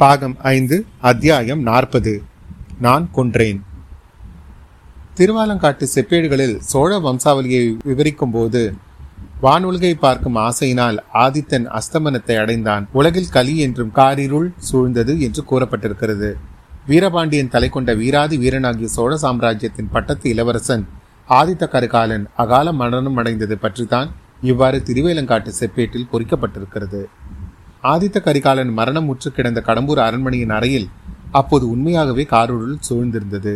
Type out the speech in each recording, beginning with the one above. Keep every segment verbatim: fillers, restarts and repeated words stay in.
பாகம் ஐந்து, அத்தியாயம் நாற்பது. நான் கொன்றேன். திருவாலங்காட்டு செப்பேடுகளில் சோழ வம்சாவளியை விவரிக்கும் போது வானுலகை பார்க்கும் ஆசையினால் ஆதித்தன் அஸ்தமனத்தை அடைந்தான். உலகில் கலி என்றும் காரிருள் சூழ்ந்தது என்று கூறப்பட்டிருக்கிறது. வீரபாண்டியன் தலை கொண்ட வீராதி வீரனாகிய சோழ சாம்ராஜ்யத்தின் பட்டத்து இளவரசன் ஆதித்த கரிகாலன் அகால மரணம் அடைந்தது பற்றித்தான் இவ்வாறு திருவேலங்காட்டு செப்பேட்டில் பொறிக்கப்பட்டிருக்கிறது. ஆதித்த கரிகாலன் மரணம் முற்று கிடந்த கடம்பூர் அரண்மனையின் அறையில் அப்போது உண்மையாகவே காரிருள் சூழ்ந்திருந்தது.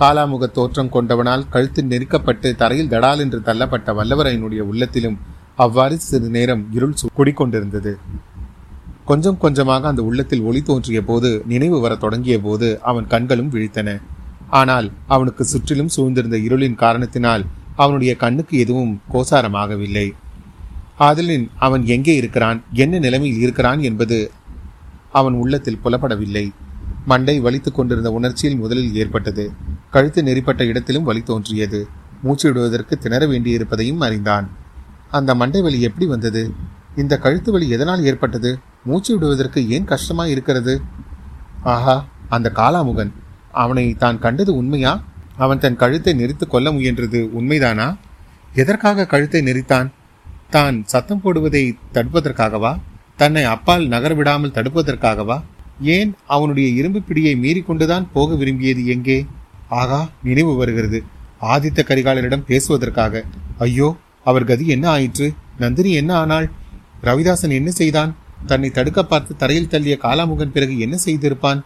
காலாமுக தோற்றம் கொண்டவனால் கழுத்து நெருக்கப்பட்டு தரையில் தடால் என்று தள்ளப்பட்ட வல்லவரையினுடைய உள்ளத்திலும் அவ்வாறு சிறு நேரம் இருள் குடிக்கொண்டிருந்தது. கொஞ்சம் கொஞ்சமாக அந்த உள்ளத்தில் ஒளி தோன்றிய போது, நினைவு வர தொடங்கிய போது அவன் கண்களும் விழித்தன. ஆனால் அவனுக்கு சுற்றிலும் சூழ்ந்திருந்த இருளின் காரணத்தினால் அவனுடைய கண்ணுக்கு எதுவும் கோசாரமாகவில்லை. ஆதலின் அவன் எங்கே இருக்கிறான், என்ன நிலைமையில் இருக்கிறான் என்பது அவன் உள்ளத்தில் புலப்படவில்லை. மண்டை வலித்து கொண்டிருந்த உணர்ச்சியில் முதலில் ஏற்பட்டது. கழுத்து நெறிப்பட்ட இடத்திலும் வலி தோன்றியது. மூச்சு விடுவதற்கு திணற வேண்டியிருப்பதையும் அறிந்தான். அந்த மண்டை வலி எப்படி வந்தது? இந்த கழுத்து வலி எதனால் ஏற்பட்டது? மூச்சு விடுவதற்கு ஏன் கஷ்டமாக இருக்கிறது? ஆஹா, அந்த காலாமுகன்! அவனை தான் கண்டது உண்மையா? அவன் தன் கழுத்தை நெறித்து கொல்ல முயன்றது உண்மைதானா? எதற்காக கழுத்தை நெறித்தான்? தான் சத்தம் போடுவதை தடுப்பதற்காகவா? தன்னை அப்பால் நகர்விடாமல் தடுப்பதற்காகவா? ஏன் அவனுடைய இரும்பு பிடியை மீறிக்கொண்டுதான் போக விரும்பியது எங்கே? ஆகா, நினைவு வருகிறது. ஆதித்த கரிகாலனிடம் பேசுவதற்காக. ஐயோ, அவர் கதி என்ன ஆயிற்று? நந்தினி என்ன ஆனாள்? ரவிதாசன் என்ன செய்தான்? தன்னை தடுக்க பார்த்து தரையில் தள்ளிய காலாமுகன் பிறகு என்ன செய்திருப்பான்?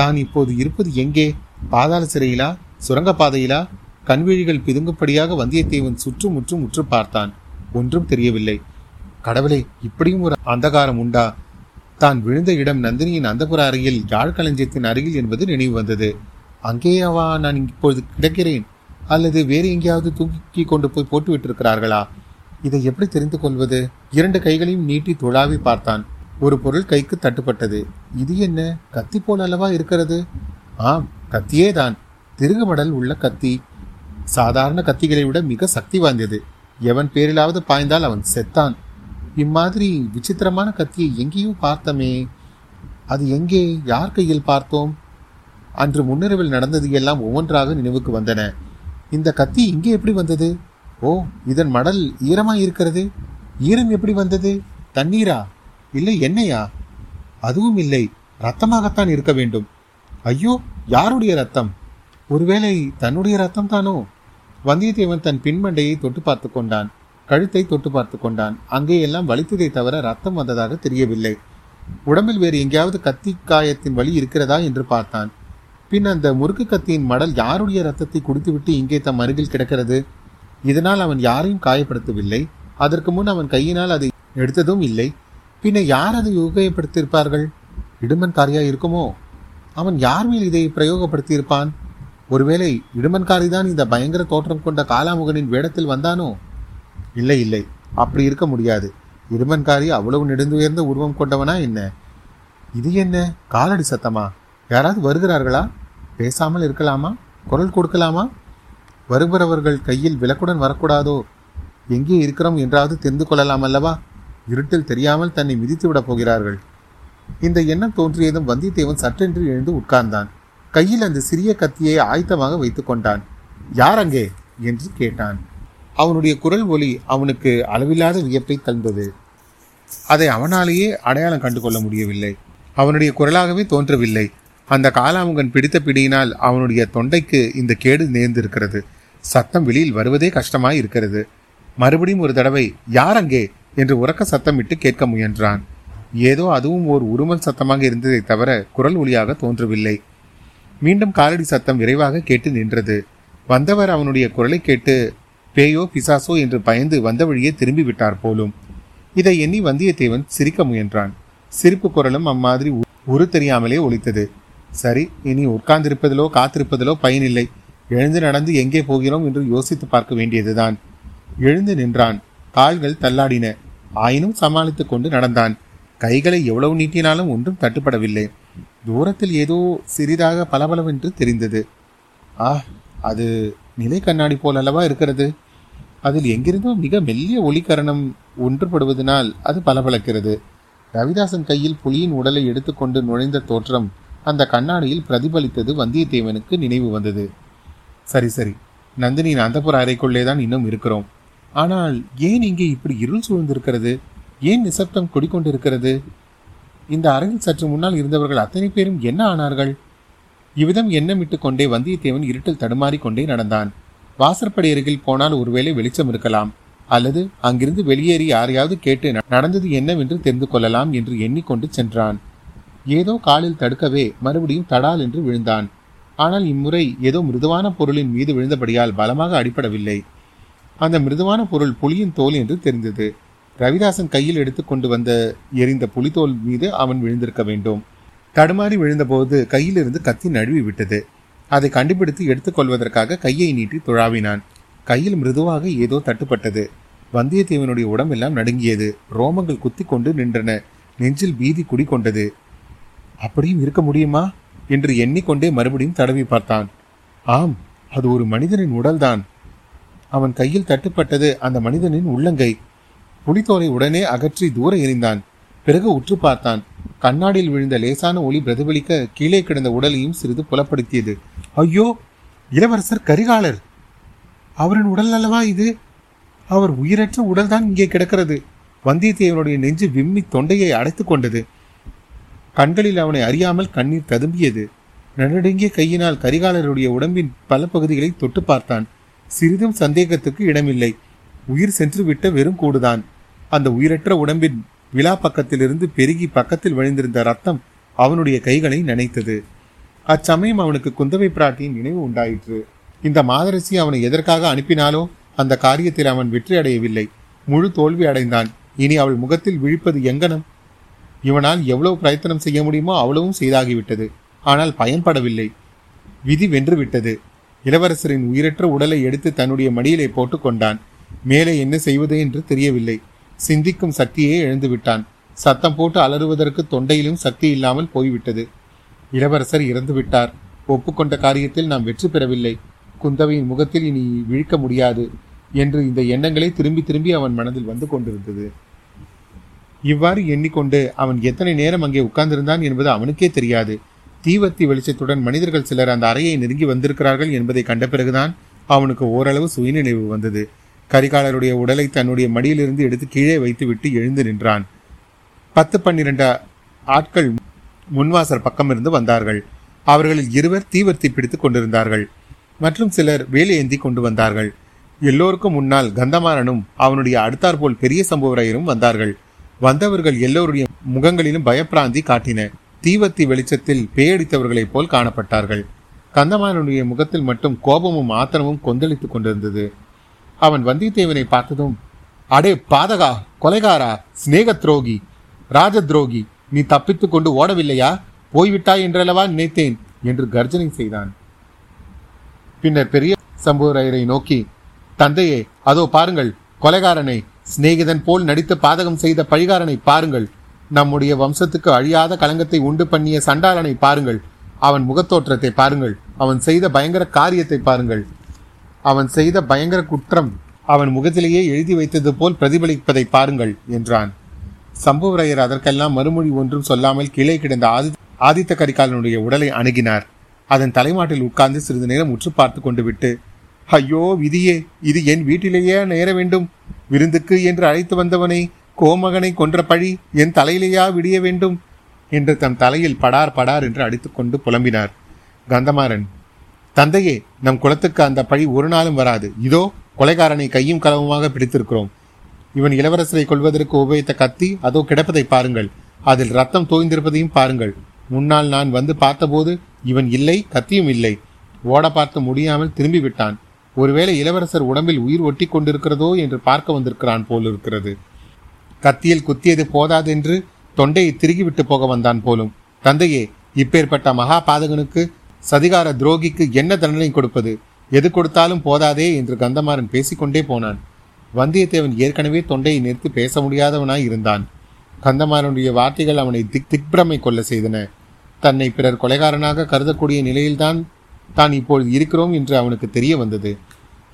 தான் இப்போது இருப்பது எங்கே? பாதாள சிறையிலா? சுரங்கப்பாதையிலா? கண்விழிகள் பிதுங்கும்படியாக வந்தியத்தேவன் சுற்றும் முற்றும் முற்று பார்த்தான். ஒன்றும் தெரியவில்லை. கடவுளே, இப்படியும் ஒரு அந்தகாரம் உண்டா? தான் விழுந்த இடம் நந்தினியின் அந்தபுர அறையில், யாழ் களஞ்சியத்தின் அருகில் என்பது நினைவு வந்தது. அங்கேயாவா நான் இப்பொழுது கிடக்கிறேன்? அல்லது வேறு எங்கேயாவது தூக்கி கொண்டு போய் போட்டுவிட்டு இருக்கிறார்களா? இதை எப்படி தெரிந்து கொள்வது? இரண்டு கைகளையும் நீட்டி துளாவி பார்த்தான். ஒரு பொருள் கைக்கு தட்டுப்பட்டது. இது என்ன? கத்தி போல் அல்லவா இருக்கிறது? ஆம், கத்தியே தான். திருகுமடல் உள்ள கத்தி. சாதாரண கத்திகளை விட மிக சக்தி வாய்ந்தது. எவன் பேரிலாவது பாய்ந்தால் அவன் செத்தான். இம்மாதிரி விசித்திரமான கத்தியை எங்கேயும் பார்த்தமே. அது எங்கே, யார் கையில் பார்த்தோம்? அன்று முன்னிரவில் நடந்தது எல்லாம் ஒவ்வொன்றாக நினைவுக்கு வந்தன. இந்த கத்தி இங்கே எப்படி வந்தது? ஓ, இதன் மடல் ஈரமாக இருக்கிறது. ஈரம் எப்படி வந்தது? தண்ணீரா? இல்லை எண்ணெயா? அதுவும் இல்லை, ரத்தமாகத்தான் இருக்க வேண்டும். ஐயோ, யாருடைய ரத்தம்? ஒருவேளை தன்னுடைய ரத்தம் தானோ? வந்தியத்தேவன் தன் பின்மண்டையை தொட்டு பார்த்து கொண்டான். கழுத்தை தொட்டு பார்த்து கொண்டான். அங்கேயெல்லாம் வலித்ததை தவிர ரத்தம் வந்ததாக தெரியவில்லை. உடம்பில் வேறு எங்கேயாவது கத்தி காயத்தின் வலி இருக்கிறதா என்று பார்த்தான். பின் அந்த முறுக்கு கத்தியின் மடல் யாருடைய ரத்தத்தை குடித்துவிட்டு இங்கே தம் அருகில் கிடக்கிறது? இதனால் அவன் யாரையும் காயப்படுத்தவில்லை. அதற்கு முன் அவன் கையினால் அதை எடுத்ததும் இல்லை. பின்ன யார் அதை உபயோகப்படுத்தியிருப்பார்கள்? இடுமன்காரியா இருக்குமோ? அவன் யார் மேல் இதை பிரயோகப்படுத்தியிருப்பான்? ஒருவேளை இடுமன்காரிதான் இந்த பயங்கர தோற்றம் கொண்ட காலாமுகனின் வேடத்தில் வந்தானோ? இல்லை இல்லை, அப்படி இருக்க முடியாது. இடுமன்காரி அவ்வளவு நெடுந்துயர்ந்த உருவம் கொண்டவனா என்ன? இது என்ன காலடி சத்தமா? யாராவது வருகிறார்களா? பேசாமல் இருக்கலாமா? குரல் கொடுக்கலாமா? வருகிறவர்கள் கையில் விளக்குடன் வரக்கூடாதோ? எங்கே இருக்கிறோம் என்றாவது தெரிந்து கொள்ளலாம் அல்லவா? இருட்டில் தெரியாமல் தன்னை மிதித்துவிடப் போகிறார்கள். இந்த எண்ணம் தோன்றியதும் வந்தியத்தேவன் சற்றென்று எழுந்து உட்கார்ந்தான். கையில் அந்த சிறிய கத்தியை ஆயத்தமாக வைத்து கொண்டான். யார் அங்கே என்று கேட்டான். அவனுடைய குரல் ஒலி அவனுக்கு அளவில்லாத வியப்பை தந்தது. அதை அவனாலேயே அடையாளம் கண்டு கொள்ள முடியவில்லை. அவனுடைய குரலாகவே தோன்றவில்லை. அந்த காலாமுகன் பிடித்த பிடியினால் அவனுடைய தொண்டைக்கு இந்த கேடு நேர்ந்திருக்கிறது. சத்தம் வெளியில் வருவதே கஷ்டமாய் இருக்கிறது. மறுபடியும் ஒரு தடவை யார் அங்கே என்று உரக்க சத்தமிட்டு கேட்க முயன்றான். ஏதோ அதுவும் ஒரு உருமல் சத்தமாக இருந்ததை தவிர குரல் ஒலியாக தோன்றவில்லை. மீண்டும் காலடி சத்தம் விரைவாக கேட்டு நின்றது. வந்தவர் அவனுடைய குரலை கேட்டு பேயோ பிசாசோ என்று பயந்து வந்த வழியே திரும்பி விட்டார் போலும். இதை எண்ணி வந்தியத்தேவன் சிரிக்க முயன்றான். சிரிப்பு குரலும் அம்மாதிரி உரு தெரியாமலே ஒலித்தது. சரி, இனி உட்கார்ந்திருப்பதிலோ காத்திருப்பதிலோ பயனில்லை. எழுந்து நடந்து எங்கே போகிறோம் என்று யோசித்து பார்க்க வேண்டியதுதான். எழுந்து நின்றான். கால்கள் தள்ளாடின. ஆயினும் சமாளித்து கொண்டு நடந்தான். கைகளை எவ்வளவு நீட்டினாலும் ஒன்றும் தட்டுப்படவில்லை. தூரத்தில் ஏதோ சிறிதாக பளபளவென்று தெரிந்தது. ஆ, அது நிலை கண்ணாடி போல் அல்லவா இருக்கிறது. அதில் எங்கிருந்தோ மிக மெல்லிய ஒளிக்கரணம் ஒன்றுபடுவதனால் அது பளபளக்கிறது. ரவிதாசன் கையில் புலியின் உடலை எடுத்துக்கொண்டு நுழைந்த தோற்றம் அந்த கண்ணாடியில் பிரதிபலித்தது வந்தியத்தேவனுக்கு நினைவு வந்தது. சரி சரி, நந்தினியின் அந்தப்புற அறைக்குள்ளே தான் இன்னும் இருக்கிறோம். ஆனால் ஏன் இங்கே இப்படி இருள் சூழ்ந்திருக்கிறது? ஏன் நிசப்தம் குடிக்கொண்டிருக்கிறது? இந்த அறையில் சற்று முன்னால் இருந்தவர்கள் அத்தனை பேரும் என்ன ஆனார்கள்? இவ்விதம் எண்ணமிட்டு கொண்டே வந்தியத்தேவன் இருட்டில் தடுமாறிக்கொண்டே நடந்தான். வாசற்படி அருகில் போனால் ஒருவேளை வெளிச்சம் இருக்கலாம், அல்லது அங்கிருந்து வெளியேறி யாரையாவது கேட்டு நடந்தது என்னவென்று தெரிந்து கொள்ளலாம் என்று எண்ணிக்கொண்டு சென்றான். ஏதோ காலில் தடுக்கவே மறுபடியும் தடால் என்று விழுந்தான். ஆனால் இம்முறை ஏதோ மிருதுவான பொருளின் மீது விழுந்தபடியால் பலமாக அடிபடவில்லை. அந்த மிருதுவான பொருள் புலியின் தோல் என்று தெரிந்தது. ரவிதாசன் கையில் எடுத்துக்கொண்டு வந்த எரிந்த புலித்தோல் மீது அவன் விழுந்திருக்க வேண்டும். தடுமாறி விழுந்தபோது கையிலிருந்து கத்தி நழுவி விட்டது. அதை கண்டுபிடித்து எடுத்துக்கொள்வதற்காக கையை நீட்டி துழாவினான். கையில் மிருதுவாக ஏதோ தட்டுப்பட்டது. வந்தியத்தேவனுடைய உடம்பெல்லாம் நடுங்கியது. ரோமங்கள் குத்தி கொண்டு நின்றன. நெஞ்சில் பீதி குடிகொண்டது. அப்படியும் இருக்க முடியுமா என்று எண்ணிக்கொண்டே மறுபடியும் தடவி பார்த்தான். ஆம், அது ஒரு மனிதனின் உடல்தான். அவன் கையில் தட்டுப்பட்டது அந்த மனிதனின் உள்ளங்கை. புலித்தோலை உடனே அகற்றி தூர எறிந்தான். பிறகு உற்று பார்த்தான். கண்ணாடியில் விழுந்த லேசான ஒளி பிரதிபலிக்க கீழே கிடந்த உடலையும் சிறிது புலப்படுத்தியது. ஐயோ, இளவரசர் கரிகாலர்! அவரின் உடல் அல்லவா இது? அவர் உயிரற்ற உடல்தான் இங்கே கிடக்கிறது. வந்தியத்தேவனுடைய நெஞ்சு விம்மி தொண்டையை அடைத்து கொண்டது. கண்களில் அவனை அறியாமல் கண்ணீர் ததும்பியது. நடுநடுங்கிய கையினால் கரிகாலருடைய உடம்பின் பல பகுதிகளை தொட்டு பார்த்தான். சிறிதும் சந்தேகத்துக்கு இடமில்லை. உயிர் சென்று விட்ட வெறும் கூடுதான். அந்த உயிரற்ற உடம்பின் விழா பக்கத்திலிருந்து பெருகி பக்கத்தில் வழிந்திருந்த ரத்தம் அவனுடைய கைகளை நனைத்தது. அச்சமயம் அவனுக்கு குந்தவை பிராட்டியின் நினைவு உண்டாயிற்று. இந்த மாதரசி அவனை எதற்காக அனுப்பினாலோ அந்த காரியத்தில் அவன் வெற்றி அடையவில்லை, முழு தோல்வி அடைந்தான். இனி அவள் முகத்தில் விழிப்பது எங்கனம்? இவனால் எவ்வளவு பிரயத்தனம் செய்ய முடியுமோ அவ்வளவும் செய்தாகிவிட்டது. ஆனால் பயன்படவில்லை. விதி வென்றுவிட்டது. இளவரசரின் உயிரற்ற உடலை எடுத்து தன்னுடைய மடியிலே போட்டு கொண்டான். மேலே என்ன செய்வது என்று தெரியவில்லை. சிந்திக்கும் சக்தியே இழந்துவிட்டான். சத்தம் போட்டு அலறுவதற்கு தொண்டையிலும் சக்தி இல்லாமல் போய்விட்டது. இளவரசர் இறந்துவிட்டார். ஒப்புக்கொண்ட காரியத்தில் நாம் வெற்றி பெறவில்லை. குந்தவையின் முகத்தில் இனி விழிக்க முடியாது என்று இந்த எண்ணங்களை திரும்பி திரும்பி அவன் மனதில் வந்து கொண்டிருந்தது. இவ்வாறு எண்ணிக்கொண்டு அவன் எத்தனை நேரம் அங்கே உட்கார்ந்திருந்தான் என்பது அவனுக்கே தெரியாது. தீவர்த்தி வெளிச்சத்துடன் மனிதர்கள் சிலர் அந்த அறையை நெருங்கி வந்திருக்கிறார்கள் என்பதை கண்ட பிறகுதான் அவனுக்கு ஓரளவு சுயநினைவு வந்தது. கரிகாலருடைய உடலை தன்னுடைய மடியிலிருந்து எடுத்து கீழே வைத்துவிட்டு எழுந்து நின்றான். பத்து பன்னிரண்டு ஆட்கள் முன்வாசல் பக்கமிருந்து வந்தார்கள். அவர்களில் இருவர் தீவர்த்தி பிடித்து கொண்டிருந்தார்கள். மற்றும் சிலர் வேலை ஏந்தி கொண்டு வந்தார்கள். எல்லோருக்கும் முன்னால் கந்தமாறனும் அவனுடைய அடுத்தாற்போல் பெரிய சம்புவரையரும் வந்தார்கள். வந்தவர்கள் எல்லோருடைய முகங்களிலும் பயப்பிராந்தி காட்டின. தீவர்த்தி வெளிச்சத்தில் பேயடித்தவர்களைப் போல் காணப்பட்டார்கள். கந்தமாறனுடைய முகத்தில் மட்டும் கோபமும் ஆத்திரமும் கொந்தளித்து கொண்டிருந்தது. அவன் வந்தியத்தேவனை பார்த்ததும், அடே பாதகா, கொலைகாரா, ஸ்நேக துரோகி, ராஜ துரோகி, நீ தப்பித்து கொண்டு ஓடவில்லையா? போய்விட்டாய் என்றளவா நினைத்தேன் என்று கர்ஜனை செய்தான். பின்னர் பெரிய சம்புவரையரை நோக்கி, தந்தையே, அதோ பாருங்கள், கொலைகாரனை, சிநேகிதன் போல் நடித்து பாதகம் செய்த பழிகாரனை பாருங்கள், நம்முடைய வம்சத்துக்கு அழியாத களங்கத்தை உண்டு பண்ணிய சண்டாளனை பாருங்கள், அவன் முகத்தோற்றத்தை பாருங்கள், அவன் செய்த பயங்கர காரியத்தை பாருங்கள், அவன் செய்த பயங்கர குற்றம் அவன் முகத்திலேயே எழுதி வைத்தது போல் பிரதிபலிப்பதை பாருங்கள் என்றான். சம்புவரையர் அதற்கெல்லாம் மறுமொழி ஒன்றும் சொல்லாமல் கீழே கிடந்த ஆதி ஆதித்த கரிகாலனுடைய உடலை அணுகினார். அதன் தலைமாட்டில் உட்கார்ந்து சிறிது நேரம் உற்று பார்த்து கொண்டு விட்டு, ஐயோ விதியே, இது என் வீட்டிலேயே நேர வேண்டும்? விருந்துக்கு என்று அழைத்து வந்தவனை, கோமகனை கொன்ற பழி என் தலையிலேயா விடிய வேண்டும் என்று தம் தலையில் படார் படார் என்று அடித்துக்கொண்டு புலம்பினார். கந்தமாறன், தந்தையே, நம் குலத்துக்கு அந்த பழி ஒரு நாளும் வராது. இதோ கொலைகாரனை கையும் களவுமாக பிடித்திருக்கிறோம். இவன் இளவரசரை கொள்வதற்கு உபயோகித்த கத்தி அதோ கிடப்பதை பாருங்கள். அதில் ரத்தம் தோய்ந்திருப்பதையும் பாருங்கள். முன்னால் நான் வந்து பார்த்தபோது இவன் இல்லை, கத்தியும் இல்லை. ஓட பார்த்து முடியாமல் திரும்பி விட்டான். ஒருவேளை இளவரசர் உடம்பில் உயிர் ஒட்டி கொண்டிருக்கிறதோ என்று பார்க்க வந்திருக்கிறான் போல் இருக்கிறது. கத்தியில் குத்தியது போதாதென்று தொண்டையை திருகிவிட்டு போக வந்தான் போலும். தந்தையே, இப்பேற்பட்ட மகா பாதகனுக்கு, சதிகார துரோகிக்கு என்ன தண்டனை கொடுப்பது? எது கொடுத்தாலும் போதாதே என்று கந்தமாறன் பேசிக்கொண்டே போனான். வந்தியத்தேவன் ஏற்கனவே தொண்டையை நிறுத்தி பேச முடியாதவனாய் இருந்தான். கந்தமாறனுடைய வார்த்தைகள் அவனை திக் திக்பிரமை கொள்ள செய்தன. தன்னை பிறர் கொலைகாரனாக கருதக்கூடிய நிலையில்தான் தான் இப்பொழுது இருக்கிறோம் என்று அவனுக்கு தெரிய வந்தது.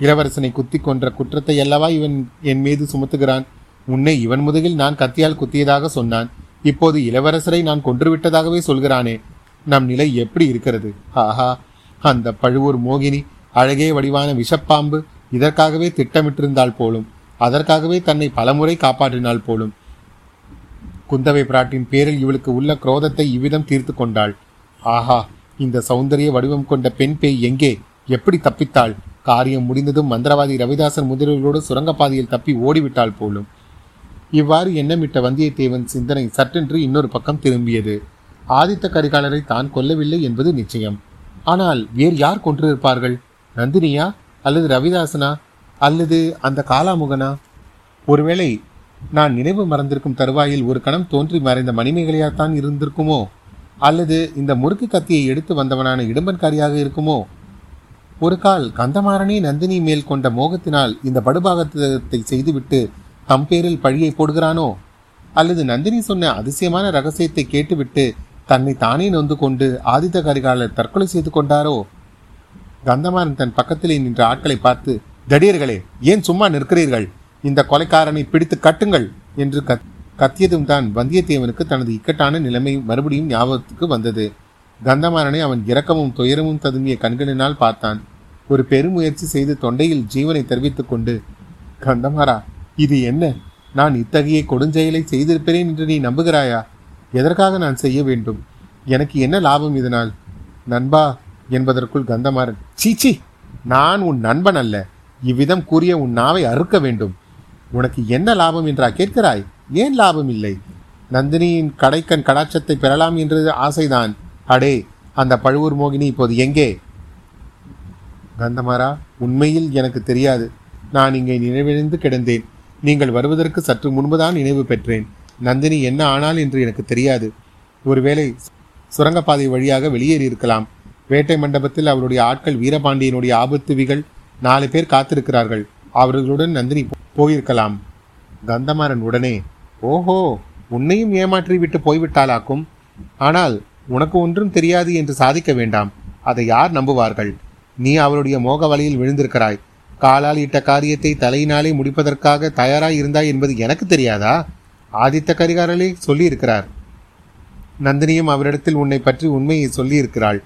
இளவரசனை குத்தி கொன்ற குற்றத்தை அல்லவா இவன் என் மீது சுமத்துகிறான். உன்னை இவன் முதுகில் நான் கத்தியால் குத்தியதாக சொன்னான். இப்போது இளவரசரை நான் கொன்றுவிட்டதாகவே சொல்கிறானே, நம் நிலை எப்படி இருக்கிறது? ஆஹா, அந்த பழுவூர் மோகினி அழகே வடிவான விஷப்பாம்பு இதற்காகவே திட்டமிட்டிருந்தால் போலும். அதற்காகவே தன்னை பலமுறை காப்பாற்றினாள் போலும். குந்தவை பிராட்டின் பேரில் இவளுக்கு உள்ள குரோதத்தை இவ்விதம் தீர்த்து கொண்டாள். ஆஹா, இந்த சௌந்தரிய வடிவம் கொண்ட பெண் பேய் எங்கே, எப்படி தப்பித்தாள்? காரியம் முடிந்ததும் மந்திரவாதி ரவிதாசன் முதலியோடு சுரங்கப்பாதையில் தப்பி ஓடிவிட்டாள் போலும். இவ்வாறு எண்ணமிட்ட வந்தியத்தேவன் சிந்தனை சற்றென்று இன்னொரு பக்கம் திரும்பியது. ஆதித்த கரிகாலரை தான் கொல்லவில்லை என்பது நிச்சயம். ஆனால் வேறு யார் கொன்றிருப்பார்கள்? நந்தினியா, அல்லது ரவிதாசனா, அல்லது அந்த காலாமுகனா? ஒருவேளை நான் நினைவு மறந்திருக்கும் தருவாயில் ஒரு கணம் தோன்றி மறைந்த மணிமேகலையாத்தான் இருந்திருக்குமோ? அல்லது இந்த முறுக்கு கத்தியை எடுத்து வந்தவனான இடும்பன்காரியாக இருக்குமோ? ஒரு கால் கந்தமாறனே நந்தினி மேல் கொண்ட மோகத்தினால் இந்த படுபாகத்தை செய்துவிட்டு தம் பேரில் பழியை போடுகிறானோ? அல்லது நந்தினி சொன்ன அதிசயமான ரகசியத்தை கேட்டுவிட்டு தன்னை தானே நொந்து கொண்டு ஆதித்த கரிகாலர் தற்கொலை செய்து கொண்டாரோ? கந்தமாறன் தன் பக்கத்திலே நின்ற ஆட்களை பார்த்து, தடியர்களே, ஏன் சும்மா நிற்கிறீர்கள்? இந்த கொலைக்காரனை பிடித்து கட்டுங்கள் என்று கத் கத்தியதும் தான் வந்தியத்தேவனுக்கு தனது இக்கட்டான நிலைமை மறுபடியும் ஞாபகத்துக்கு வந்தது. கந்தமாறனை அவன் இரக்கமும் துயரமும் ததுங்கிய கண்களினால் பார்த்தான். ஒரு பெருமுயற்சி செய்து தொண்டையில் ஜீவனை தெரிவித்துக் கொண்டு, கந்தமாறா, இது என்ன? நான் இத்தகைய கொடுஞ்செயலை செய்திருப்பேன் என்று நீ நம்புகிறாயா? எதற்காக நான் செய்ய வேண்டும்? எனக்கு என்ன லாபம் இதனால்? நண்பா என்பதற்குள் கந்தமாறன், சீச்சி, நான் உன் நண்பன் அல்ல. இவ்விதம் கூறிய உன் நாவை அறுக்க வேண்டும். உனக்கு என்ன லாபம் என்றா கேட்கிறாய்? ஏன் லாபம் இல்லை? நந்தினியின் கடைக்கண் கடாட்சத்தை பெறலாம் என்றது ஆசைதான். அடே, அந்த பழுவூர் மோகினி இப்போது எங்கே? கந்தமாறா, உண்மையில் எனக்கு தெரியாது. நான் இங்கே நினைவிழந்து கிடந்தேன். நீங்கள் வருவதற்கு சற்று முன்புதான் நினைவு பெற்றேன். நந்தினி என்ன ஆனால் என்று எனக்கு தெரியாது. ஒருவேளை சுரங்கப்பாதை வழியாக வெளியேறி இருக்கலாம். வேட்டை மண்டபத்தில் அவருடைய ஆட்கள் வீரபாண்டியனுடைய ஆபத்துவிகள் நாலு பேர் காத்திருக்கிறார்கள். அவர்களுடன் நந்தினி போயிருக்கலாம். கந்தமாறன் உடனே, ஓஹோ, உன்னையும் ஏமாற்றி விட்டு போய்விட்டாலாக்கும். ஆனால் உனக்கு ஒன்றும் தெரியாது என்று சாதிக்க வேண்டாம். அதை யார் நம்புவார்கள்? நீ அவருடைய மோக வலையில் விழுந்திருக்கிறாய். காலால் இட்ட காரியத்தை தலையினாலே முடிப்பதற்காக தயாராய் இருந்தாய் என்பது எனக்கு தெரியாதா? ஆதித்த கரிகாரலே சொல்லியிருக்கிறார். நந்தினியும் அவரிடத்தில் உன்னை பற்றி உண்மையை சொல்லியிருக்கிறாள்.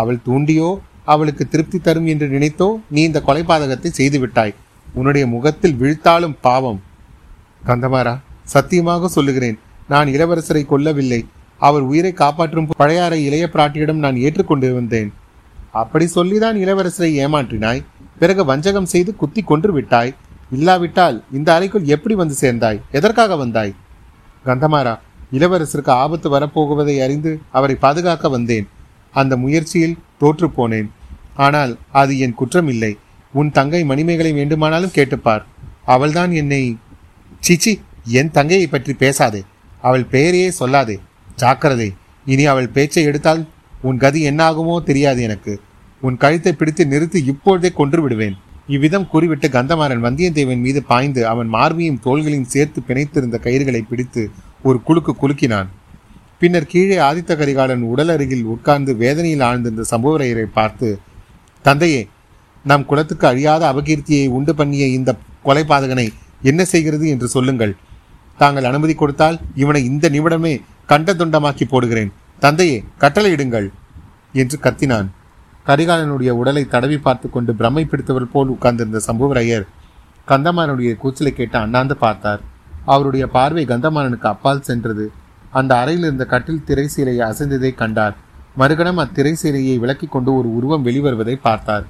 அவள் தூண்டியோ அவளுக்கு திருப்தி தரும் என்று நினைத்தோ நீ இந்த கொலை பாதகத்தை செய்துவிட்டாய். உன்னுடைய முகத்தில் விழுத்தாலும் பாவம். கந்தமாறா, சத்தியமாக சொல்லுகிறேன், நான் இளவரசரை கொல்லவில்லை. அவர் உயிரை காப்பாற்றும் பழையாறை இளைய பிராட்டியிடம் நான் ஏற்றுக்கொண்டு வந்தேன். அப்படி சொல்லிதான் இளவரசரை ஏமாற்றினாய். பிறகு வஞ்சகம் செய்து குத்தி கொன்று விட்டாய். இல்லாவிட்டால் இந்த அறைக்குள் எப்படி வந்து சேர்ந்தாய்? எதற்காக வந்தாய்? கந்தமாறா, இளவரசருக்கு ஆபத்து வரப்போகுவதை அறிந்து அவரை பாதுகாக்க வந்தேன். அந்த முயற்சியில் தோற்று போனேன். ஆனால் அது என் குற்றம் இல்லை. உன் தங்கை மணிமேகலை வேண்டுமானாலும் கேட்டுப்பார். அவள்தான் என்னை... சீச்சி, என் தங்கையை பற்றி பேசாதே. அவள் பெயரையே சொல்லாதே. ஜாக்கிரதை. இனி அவள் பேச்சை எடுத்தால் உன் கதி என்னாகுமோ தெரியாது. எனக்கு உன் கழுத்தை பிடித்து நிறுத்தி இப்பொழுதே கொன்று விடுவேன். இவ்விதம் கூறிவிட்டு கந்தமாறன் வந்தியத்தேவன் மீது பாய்ந்து அவன் மார்பியும் தோள்களையும் சேர்த்து பிணைத்திருந்த கயிறுகளை பிடித்து ஒரு குலுக்கு குலுக்கினான். பின்னர் கீழே ஆதித்த கரிகாலன் உடல் அருகில் உட்கார்ந்து வேதனையில் ஆழ்ந்திருந்த சம்புவரையரை பார்த்து, தந்தையே, நம் குலத்துக்கு அழியாத அபகீர்த்தியை உண்டு பண்ணிய இந்த கொலைபாதகனை என்ன செய்கிறது என்று சொல்லுங்கள். தாங்கள் அனுமதி கொடுத்தால் இவனை இந்த நிமிடமே கண்ட துண்டமாக்கி போடுகிறேன். தந்தையே, கட்டளையிடுங்கள் என்று கத்தினான். கரிகாலனுடைய உடலை தடவி பார்த்து கொண்டு பிரம்மை பிடித்தவர் போல் உட்கார்ந்திருந்த சம்புவரையர் கந்தமாறனுடைய கூச்சலை கேட்டு அண்ணாந்து பார்த்தார். அவருடைய பார்வை கந்தமாறனுக்கு அப்பால் சென்றது. அந்த அறையில் இருந்த கட்டில் திரை சீலையை அசைந்ததை கண்டார். மறுகணம் அத்திரை சீலையை விலக்கி கொண்டு ஒரு உருவம் வெளிவருவதை பார்த்தார்.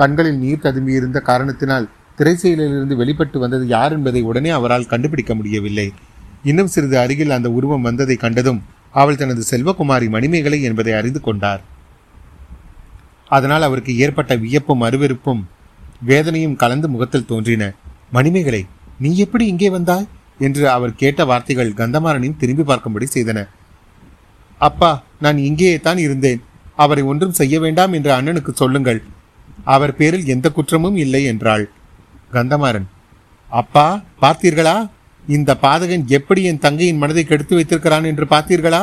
கண்களில் நீர் ததும்பியிருந்த காரணத்தினால் திரை சீலையிலிருந்து வெளிப்பட்டு வந்தது யார் என்பதை உடனே அவரால் கண்டுபிடிக்க முடியவில்லை. இன்னும் சிறிது அருகில் அந்த உருவம் வந்ததை கண்டதும் அவள் தனது செல்வகுமாரி மணிமேகலை என்பதை அறிந்து கொண்டார். அதனால் அவருக்கு ஏற்பட்ட வியப்பும் அருவெறுப்பும் வேதனையும் கலந்து முகத்தில் தோன்றின. மணிமேகலை, நீ எப்படி இங்கே வந்தாய் என்று அவர் கேட்ட வார்த்தைகள் கந்தமாறனையும் திரும்பி பார்க்கும்படி செய்தன. அப்பா, நான் இங்கேயே தான் இருந்தேன். அவரை ஒன்றும் செய்ய வேண்டாம் என்று அண்ணனுக்கு சொல்லுங்கள். அவர் பேரில் எந்த குற்றமும் இல்லை என்றாள். கந்தமாறன், அப்பா, பார்த்தீர்களா? இந்த பாதகன் எப்படி என் தங்கையின் மனதை கெடுத்து வைத்திருக்கிறான் என்று பார்த்தீர்களா?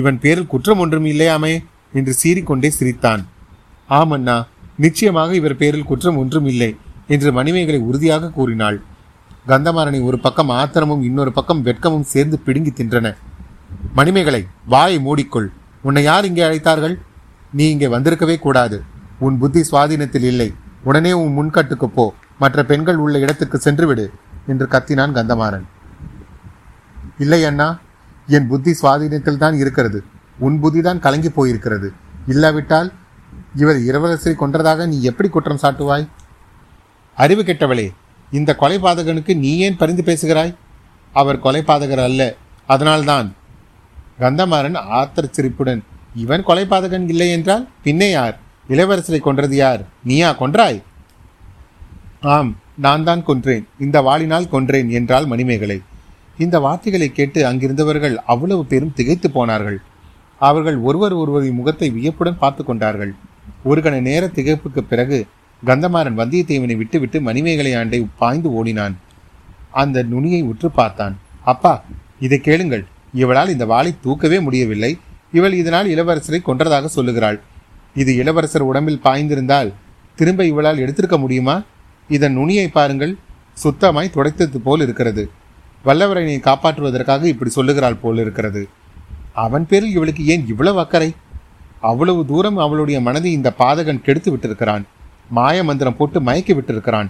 இவன் பேரில் குற்றம் ஒன்றும் இல்லையாமே என்று சீறிக்கொண்டே சிரித்தான். ஆமண்ணா, நிச்சயமாக இவர் பேரில் குற்றம் ஒன்றும் இல்லை என்று மணிமேகலை உறுதியாக கூறினாள். கந்தமாறனை ஒரு பக்கம் ஆத்திரமும் இன்னொரு பக்கம் வெட்கமும் சேர்ந்து பிடுங்கி தின்றன. மணிமேகலை, வாயை மூடிக்கொள். உன்னை யார் இங்கே அழைத்தார்கள்? நீ இங்கே வந்திருக்கவே கூடாது. உன் புத்தி சுவாதீனத்தில் இல்லை. உடனே உன் முன்கட்டுக்கு போ. மற்ற பெண்கள் உள்ள இடத்துக்கு சென்றுவிடு என்று கத்தினான் கந்தமாறன். இல்லை அண்ணா, என் புத்தி சுவாதீனத்தில் தான் இருக்கிறது. உன் புத்திதான் கலங்கி போயிருக்கிறது. இல்லாவிட்டால் இவர் இளவரசரை கொன்றதாக நீ எப்படி குற்றம் சாட்டுவாய்? அறிவு கெட்டவளே, இந்த கொலைபாதகனுக்கு நீ ஏன் பரிந்து பேசுகிறாய்? அவர் கொலைபாதகர் அல்ல. அதனால்தான். கந்தமாறன் ஆத்திர சிரிப்புடன், இவன் கொலைபாதகன் இல்லை என்றால் பின்னே யார்? இளவரசரை கொன்றது யார்? நீயா கொன்றாய்? ஆம், நான் தான் கொன்றேன். இந்த வாளினால் கொன்றேன் என்றாள் மணிமேகலை. இந்த வார்த்தைகளை கேட்டு அங்கிருந்தவர்கள் அவ்வளவு பேரும் திகைத்து போனார்கள். அவர்கள் ஒருவர் ஒருவரின் முகத்தை வியப்புடன் பார்த்து கொண்டார்கள். ஒரு கண நேர திகைப்புக்கு பிறகு கந்தமாறன் வந்தியத்தேவனை விட்டுவிட்டு மணிமேகலை ஆண்டை பாய்ந்து ஓடினான். அந்த நுனியை உற்று பார்த்தான். அப்பா, இதை கேளுங்கள். இவளால் இந்த வாளை தூக்கவே முடியவில்லை. இவள் இதனால் இளவரசரை கொன்றதாக சொல்லுகிறாள். இது இளவரசர் உடம்பில் பாய்ந்திருந்தால் திரும்ப இவளால் எடுத்திருக்க முடியுமா? இதன் நுனியை பாருங்கள். சுத்தமாய் துடைத்தது போல் இருக்கிறது. வல்லவரையனை காப்பாற்றுவதற்காக இப்படி சொல்லுகிறாள் போல் இருக்கிறது. அவன் பேரில் இவளுக்கு ஏன் இவ்வளவு அக்கறை? அவ்வளவு தூரம் அவளுடைய மனதை இந்த பாதகன் கெடுத்து விட்டிருக்கிறான். மாய மந்திரம் போட்டு மயக்கி விட்டிருக்கிறான்.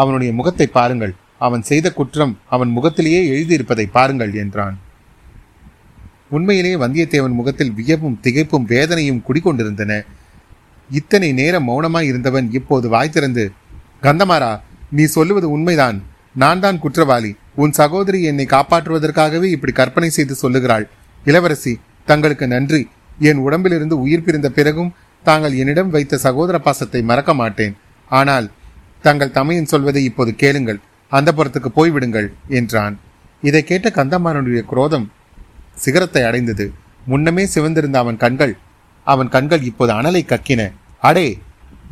அவனுடைய முகத்தை பாருங்கள். அவன் செய்த குற்றம் அவன் முகத்திலேயே எழுதியிருப்பதை பாருங்கள் என்றான். உண்மையிலேயே வந்தியத்தேவன் முகத்தில் வியப்பும் திகைப்பும் வேதனையும் குடிக்கொண்டிருந்தன. இத்தனை நேரம் மௌனமாய் இருந்தவன் இப்போது வாய் திறந்து, கந்தமாறா, நீ சொல்லுவது உண்மைதான். நான் தான் குற்றவாளி. உன் சகோதரி என்னை காப்பாற்றுவதற்காகவே இப்படி கற்பனை செய்து சொல்லுகிறாள். இளவரசி, தங்களுக்கு நன்றி. என் உடம்பிலிருந்து உயிர் பிரிந்த பிறகும் தாங்கள் என்னிடம் வைத்த சகோதர பாசத்தை மறக்க மாட்டேன். ஆனால் தங்கள் தமையன் சொல்வதை இப்போது கேளுங்கள். அந்த புறத்துக்கு போய்விடுங்கள் என்றான். இதை கேட்ட கந்தமாறனுடைய குரோதம் சிகரத்தை அடைந்தது. முன்னமே சிவந்திருந்த அவன் கண்கள் அவன் கண்கள் இப்போது அனலை கக்கின. அடே,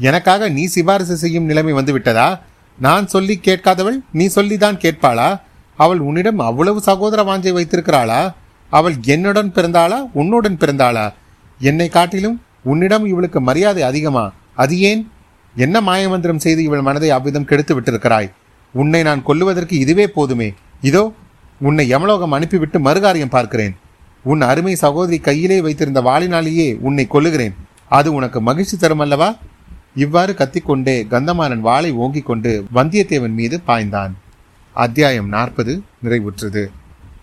எனக்காக நீ சிபாரிசு செய்யும் நிலைமை வந்துவிட்டதா? நான் சொல்லி கேட்காதவள் நீ சொல்லிதான் கேட்பாளா? அவள் உன்னிடம் அவ்வளவு சகோதர வாஞ்சை வைத்திருக்கிறாளா? அவள் என்னுடன் பிறந்தாளா, உன்னுடன் பிறந்தாளா? என்னை காட்டிலும் உன்னிடம் இவளுக்கு மரியாதை அதிகமா? அது ஏன்? என்ன மாயமந்திரம் செய்து இவள் மனதை அவ்விதம் கெடுத்து விட்டிருக்கிறாய்? உன்னை நான் கொல்லுவதற்கு இதுவே போதுமே. இதோ உன்னை யமலோகம் அனுப்பிவிட்டு மறுகாரியம் பார்க்கிறேன். உன் அருமை சகோதரி கையிலே வைத்திருந்த வாளினாலேயே உன்னை கொல்லுகிறேன். அது உனக்கு மகிழ்ச்சி தரும் அல்லவா? இவ்வாறு கத்திக்கொண்டே கந்தமாறன் வாளை ஓங்கிக் கொண்டு வந்தியத்தேவன் மீது பாய்ந்தான். அத்தியாயம் நாற்பது நிறைவுற்றது.